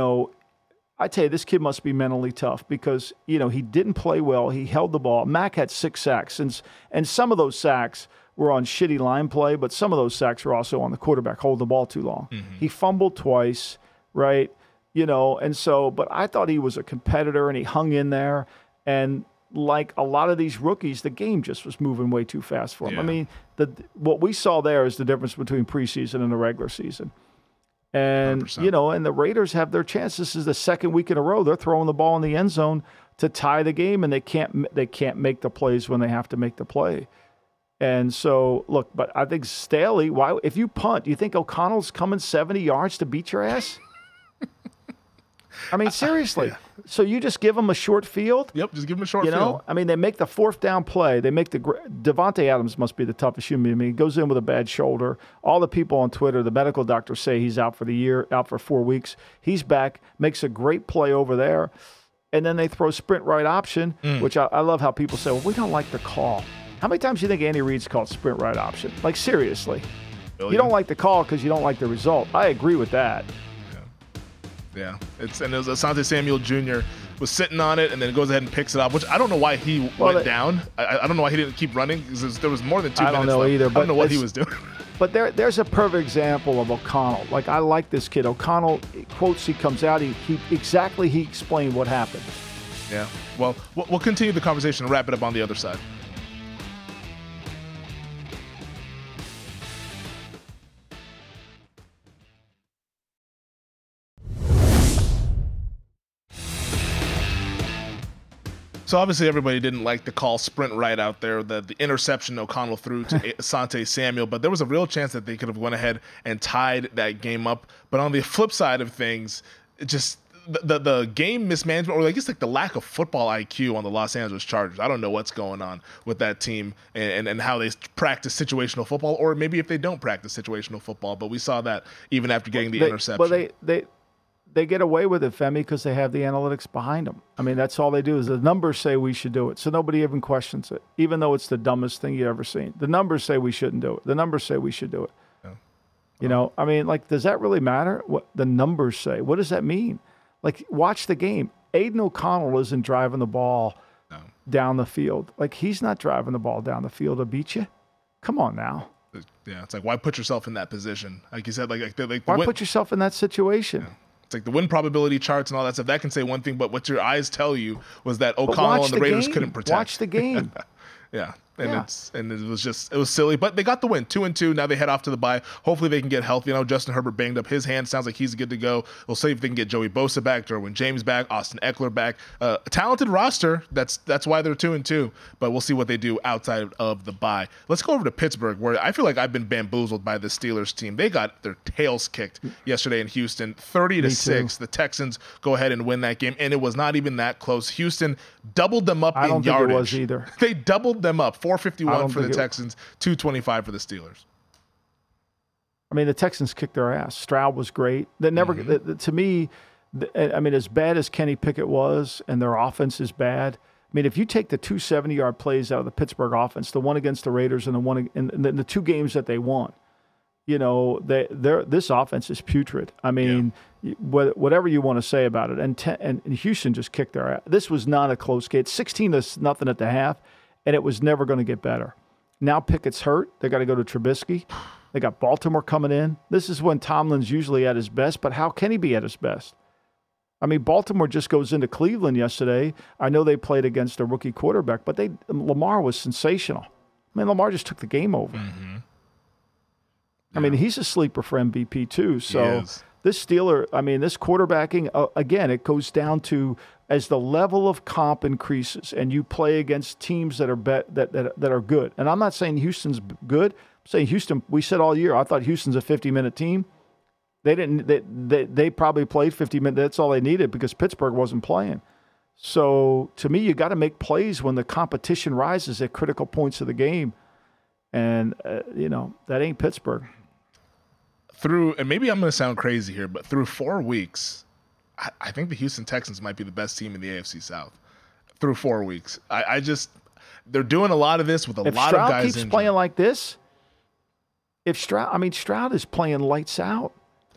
tell you, this kid must be mentally tough because, he didn't play well. He held the ball. Mack had 6 sacks. And some of those sacks were on shitty line play, but some of those sacks were also on the quarterback holding the ball too long. Mm-hmm. He fumbled twice, right? But I thought he was a competitor and he hung in there. And like a lot of these rookies, the game just was moving way too fast for him. Yeah. I mean, what we saw there is the difference between preseason and the regular season. And, 100%. And the Raiders have their chance. This is the second week in a row. They're throwing the ball in the end zone to tie the game, and they can't make the plays when they have to make the play. And so, look, but I think Staley, if you punt, do you think O'Connell's coming 70 yards to beat your ass? I mean, seriously. Yeah. So you just give them a short field? Yep, just give them a short field. I mean, they make the fourth down play. They make Devontae Adams must be the toughest human. I mean, he goes in with a bad shoulder. All the people on Twitter, the medical doctors say he's out for the year, out for 4 weeks. He's back, makes a great play over there. And then they throw sprint right option, which I love how people say, well, we don't like the call. How many times do you think Andy Reid's called sprint right option? Like, seriously. Billion. You don't like the call because you don't like the result. I agree with that. Yeah, it was Asante Samuel Jr. was sitting on it and then goes ahead and picks it up, which I don't know why he went down. I don't know why he didn't keep running because there was more than 2 minutes left. I don't know either. I don't know what he was doing. But there's a perfect example of O'Connell. Like, I like this kid. O'Connell, quotes, he comes out, he explained what happened. Yeah, well, we'll continue the conversation and wrap it up on the other side. So obviously everybody didn't like the call sprint right out there, the interception O'Connell threw to Asante Samuel, but there was a real chance that they could have went ahead and tied that game up. But on the flip side of things, just the game mismanagement, or I guess like the lack of football IQ on the Los Angeles Chargers. I don't know what's going on with that team and how they practice situational football, or maybe if they don't practice situational football. But we saw that even after getting the interception. Well, they get away with it, Femi, because they have the analytics behind them. I mean, that's all they do is the numbers say we should do it. So nobody even questions it, even though it's the dumbest thing you've ever seen. The numbers say we shouldn't do it. The numbers say we should do it. Yeah. I mean, like, does that really matter what the numbers say? What does that mean? Like, watch the game. Aiden O'Connell isn't driving the ball down the field. Like, he's not driving the ball down the field to beat you. Come on now. Yeah, it's like, why put yourself in that position? Like you said, why put yourself in that situation? Yeah. It's like the win probability charts and all that stuff. That can say one thing, but what your eyes tell you was that O'Connell and the Raiders couldn't protect. Watch the game. Yeah. It was silly, but they got the win, 2-2. Now they head off to the bye. Hopefully they can get healthy. Justin Herbert banged up his hand. Sounds like he's good to go. We'll see if they can get Joey Bosa back, Derwin James back, Austin Eckler back. A talented roster. That's why they're 2-2. But we'll see what they do outside of the bye. Let's go over to Pittsburgh, where I feel like I've been bamboozled by the Steelers team. They got their tails kicked yesterday in Houston, 30-6. The Texans go ahead and win that game, and it was not even that close. Houston doubled them up in yardage. I don't think it was either. They doubled them up. 451 for the Texans, 225 for the Steelers. I mean, the Texans kicked their ass. Stroud was great. They never, to me, as bad as Kenny Pickett was, and their offense is bad. I mean, if you take the 270-yard plays out of the Pittsburgh offense, the one against the Raiders and the one in the two games that they won, this offense is putrid. I mean, whatever you want to say about it, and Houston just kicked their ass. This was not a close game. 16-0 at the half. And it was never going to get better. Now Pickett's hurt. They got to go to Trubisky. They got Baltimore coming in. This is when Tomlin's usually at his best, but how can he be at his best? I mean, Baltimore just goes into Cleveland yesterday. I know they played against a rookie quarterback, but Lamar was sensational. I mean, Lamar just took the game over. Mm-hmm. Yeah. I mean, he's a sleeper for MVP too. So this Steeler, I mean, this quarterbacking, again, it goes down to as the level of comp increases and you play against teams that are that are good. And I'm not saying Houston's good. I'm saying Houston, we said all year, I thought Houston's a 50-minute team. They didn't. They probably played 50 minutes. That's all they needed because Pittsburgh wasn't playing. So to me, you got to make plays when the competition rises at critical points of the game, and that ain't Pittsburgh. And maybe I'm going to sound crazy here, but through 4 weeks, I think the Houston Texans might be the best team in the AFC South. Through 4 weeks, they're doing a lot of this with a lot of guys. If Stroud keeps playing like this, Stroud is playing lights out.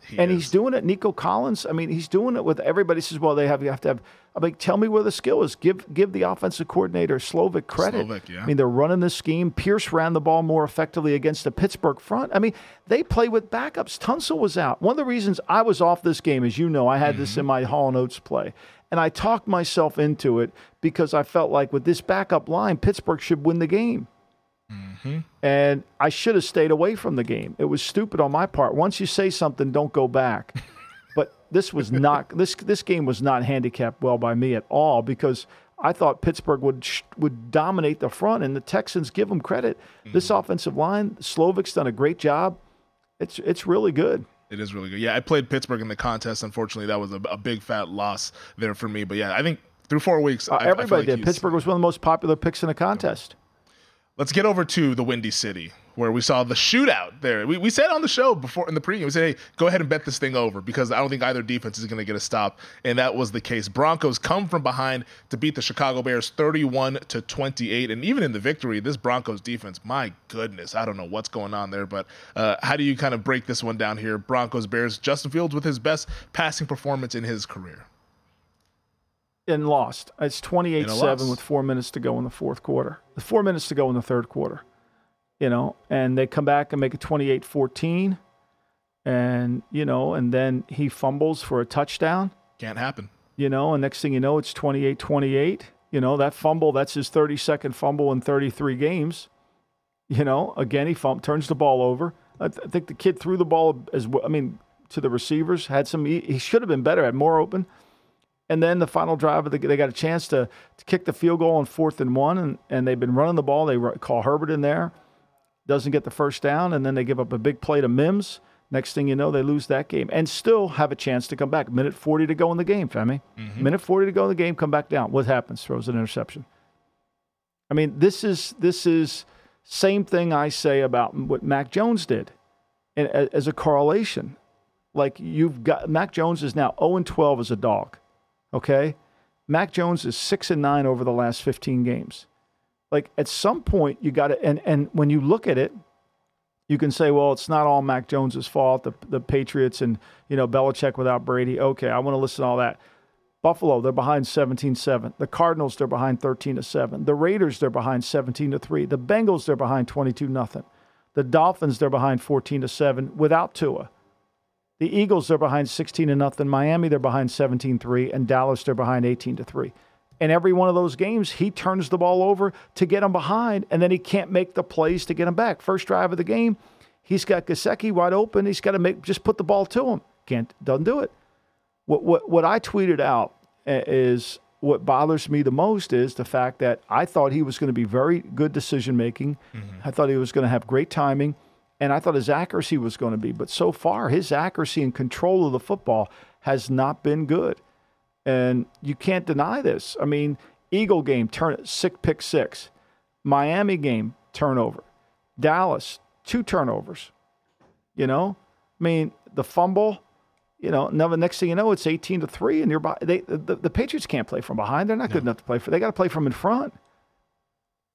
He's doing it. Nico Collins, I mean, he's doing it with everybody. He says, well, you have to have. I mean, tell me where the skill is. Give the offensive coordinator, Slovak, credit. I mean, they're running this scheme. Pierce ran the ball more effectively against the Pittsburgh front. I mean, they play with backups. Tunsil was out. One of the reasons I was off this game, as you know, I had this in my Hall & Oates play. And I talked myself into it because I felt like with this backup line, Pittsburgh should win the game. Mm-hmm. And I should have stayed away from the game. It was stupid on my part. Once you say something, don't go back. But this was not this game was not handicapped well by me at all because I thought Pittsburgh would dominate the front, and the Texans, give them credit. Mm-hmm. This offensive line, Slovak's done a great job. It's really good. It is really good. Yeah, I played Pittsburgh in the contest. Unfortunately, that was a big fat loss there for me. But yeah, I think through 4 weeks, everybody did. Pittsburgh was one of the most popular picks in the contest. Let's get over to the Windy City where we saw the shootout there. We said on the show before in the pregame, we said, hey, go ahead and bet this thing over because I don't think either defense is going to get a stop. And that was the case. Broncos come from behind to beat the Chicago Bears 31-28. And even in the victory, this Broncos defense, my goodness, I don't know what's going on there. But how do you kind of break this one down here? Broncos, Bears, Justin Fields with his best passing performance in his career. And lost. It's 28-7 with 4 minutes to go in the fourth quarter. 4 minutes to go in the third quarter. And they come back and make it 28-14. And, and then he fumbles for a touchdown. Can't happen. And next thing you know, it's 28-28. That fumble, that's his 32nd fumble in 33 games. Again, he turns the ball over. I think the kid threw the ball as well. I mean, to the receivers. He should have been better, had more open. And then the final drive, they got a chance to kick the field goal on 4th and 1, and they've been running the ball. They call Herbert in there, doesn't get the first down, and then they give up a big play to Mims. Next thing you know, they lose that game and still have a chance to come back. Minute 40 to go in the game, Femi. Mm-hmm. Minute 40 to go in the game, come back down. What happens? Throws an interception. I mean, this is same thing I say about what Mac Jones did and, as a correlation. Like you've got – Mac Jones is now 0-12 as a dog. Okay, Mac Jones is 6-9 over the last 15 games. Like at some point you got to, and when you look at it, you can say, well, it's not all Mac Jones's fault. The Patriots and Belichick without Brady. Okay, I want to listen to all that. Buffalo, they're behind 17-7. The Cardinals, they're behind 13-7. The Raiders, they're behind 17-3. The Bengals, they're behind 22-0. The Dolphins, they're behind 14-7 without Tua. The Eagles, they're behind 16-0. Miami, they're behind 17-3. And Dallas, they're behind 18-3. In every one of those games, he turns the ball over to get them behind, and then he can't make the plays to get them back. First drive of the game, he's got Gesicki wide open. He's got to just put the ball to him. Doesn't do it. What I tweeted out is what bothers me the most is the fact that I thought he was going to be very good decision-making. Mm-hmm. I thought he was going to have great timing. And I thought his accuracy was going to be. But so far, his accuracy and control of the football has not been good. And you can't deny this. I mean, Eagle game, pick six. Miami game, turnover. Dallas, 2 turnovers. I mean, the fumble, next thing you know, it's 18-3. And the Patriots can't play from behind. They're not good enough to play. They got to play from in front.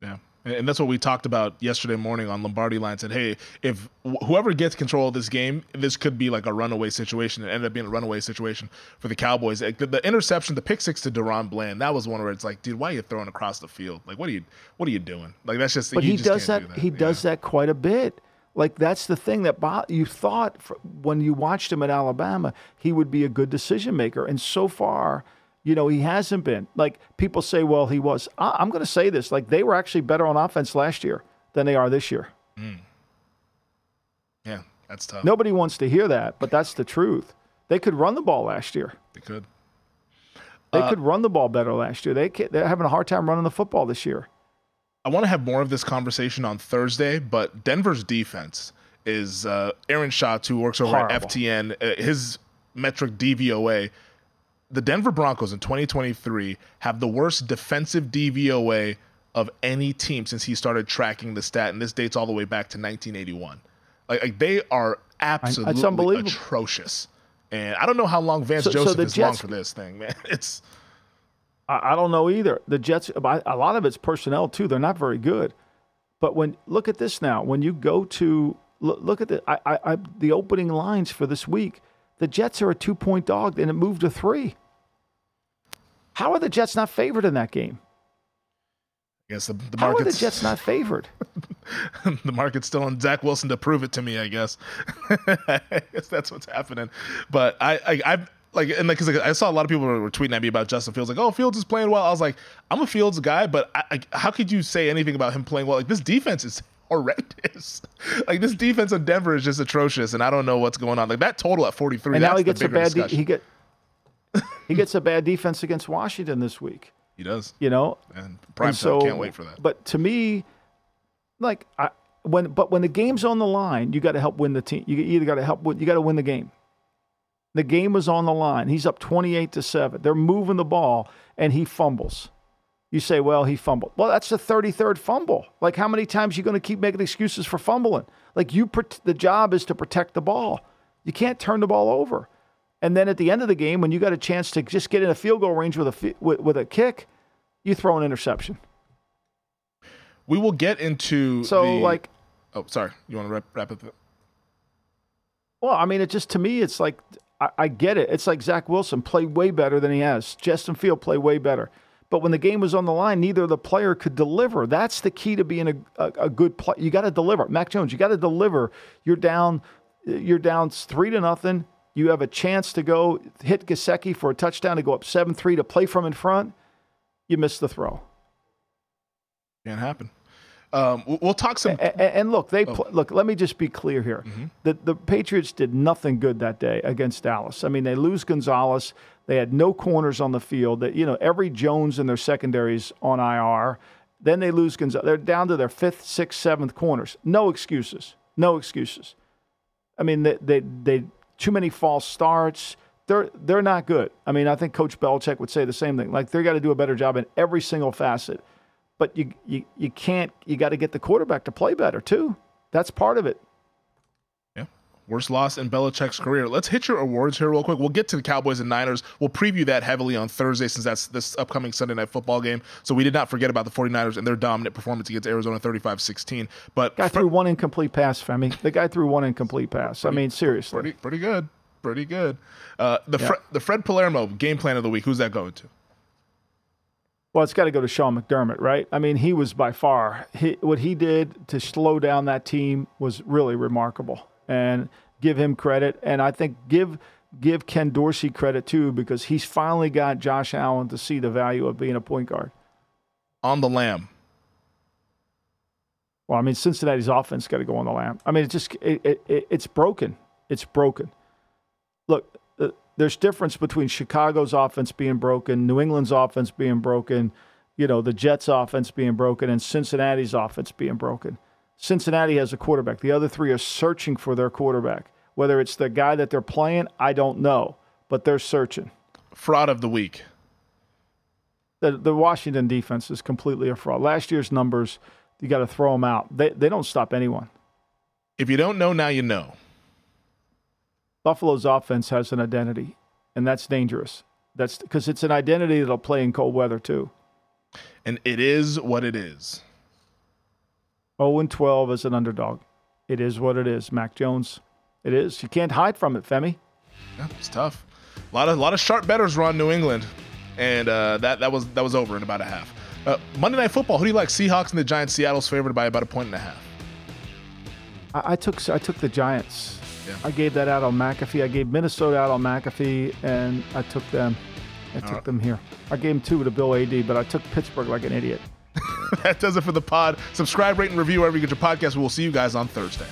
Yeah. And that's what we talked about yesterday morning on Lombardi Line. Said, hey, if whoever gets control of this game, this could be like a runaway situation. It ended up being a runaway situation for the Cowboys. The interception, the pick six to Deron Bland, that was one where it's like, dude, why are you throwing across the field? Like, what are you doing? Like, that's just. But he does that quite a bit. Like, that's the thing that you thought when you watched him at Alabama, he would be a good decision maker, and so far. He hasn't been. Like, people say, well, he was. I'm going to say this. Like, they were actually better on offense last year than they are this year. Mm. Yeah, that's tough. Nobody wants to hear that, but that's the truth. They could run the ball last year. They could. They could run the ball better last year. They're having a hard time running the football this year. I want to have more of this conversation on Thursday, but Denver's defense is Aaron Schatz, who works over at FTN, his metric DVOA. The Denver Broncos in 2023 have the worst defensive DVOA of any team since he started tracking the stat, and this dates all the way back to 1981. Like they are absolutely atrocious. And I don't know how long Vance Joseph is long for this thing, man. I don't know either. The Jets, a lot of it's personnel too. They're not very good. But when look at this now, when you go to look at the opening lines for this week, the Jets are a 2-point dog, and it moved to 3. How are the Jets not favored in that game? Yes, the market's... How are the Jets not favored? The market's still on Zach Wilson to prove it to me, I guess. I guess that's what's happening. But I've like, and because I saw a lot of people were tweeting at me about Justin Fields, like, oh, Fields is playing well. I was like, I'm a Fields guy, but how could you say anything about him playing well? Like, this defense is horrendous. Like, this defense of Denver is just atrocious, and I don't know what's going on. Like, that total at 43. And now he gets a bad defense against Washington this week. He does, you know, and prime time. Can't wait for that. But to me, like, when the game's on the line, you got to help win the team. You either got to you got to win the game. The game was on the line. He's up 28-7. They're moving the ball, and he fumbles. You say, well, he fumbled. Well, that's the 33rd fumble. Like, how many times are you going to keep making excuses for fumbling? Like, the job is to protect the ball. You can't turn the ball over. And then at the end of the game, when you got a chance to just get in a field goal range with a kick, you throw an interception. We will get into oh, sorry. You want to wrap up? Well, I mean, it just, to me, it's like, I get it. It's like Zach Wilson played way better than he has. Justin Field played way better. But when the game was on the line, neither the player could deliver. That's the key to being a good play. You got to deliver. Mac Jones, you got to deliver. You're down 3-0. You have a chance to go hit Gesicki for a touchdown to go up 7-3 to play from in front. You miss the throw. Can't happen. We'll talk some. And look, look. Let me just be clear here. Mm-hmm. The Patriots did nothing good that day against Dallas. I mean, they lose Gonzalez. They had no corners on the field. That, you know, every Jones in their secondaries on IR. Then they lose Gonzalez. They're down to their 5th, 6th, 7th corners. No excuses. No excuses. I mean, they too many false starts. They're not good. I mean, I think Coach Belichick would say the same thing. Like, they got to do a better job in every single facet. But you can't. You got to get the quarterback to play better too. That's part of it. Yeah, worst loss in Belichick's career. Let's hit your awards here real quick. We'll get to the Cowboys and Niners. We'll preview that heavily on Thursday, since that's this upcoming Sunday Night Football game. So we did not forget about the 49ers and their dominant performance against Arizona, 35-16. But guy threw one incomplete pass, Femi. The guy threw one incomplete pass. I mean, seriously, pretty good, pretty good. The Fred Palermo game plan of the week. Who's that going to? Well, it's got to go to Sean McDermott, right? I mean, he was by far what he did to slow down that team was really remarkable, and give him credit. And I think give Ken Dorsey credit too, because he's finally got Josh Allen to see the value of being a point guard. On the lamb. Well, I mean, Cincinnati's offense got to go on the lamb. I mean, it's broken. It's broken. Look. There's difference between Chicago's offense being broken, New England's offense being broken, you know, the Jets' offense being broken, and Cincinnati's offense being broken. Cincinnati has a quarterback. The other three are searching for their quarterback. Whether it's the guy that they're playing, I don't know, but they're searching. Fraud of the week. The Washington defense is completely a fraud. Last year's numbers, you got to throw them out. They don't stop anyone. If you don't know, now you know. Buffalo's offense has an identity, and that's dangerous. That's because it's an identity that'll play in cold weather too. And it is what it is. 0-12 as an underdog. It is what it is, Mac Jones. It is. You can't hide from it, Femi. Yeah, it's tough. A lot of sharp bettors were on New England, and that was over in about a half. Monday Night Football. Who do you like? Seahawks and the Giants. Seattle's favored by about 1.5. I took the Giants. Yeah. I gave that out on McAfee. I gave Minnesota out on McAfee, and I took them. I took them here. I gave them 2 to Bill A.D., but I took Pittsburgh like an idiot. That does it for the pod. Subscribe, rate, and review wherever you get your podcast. We will see you guys on Thursday.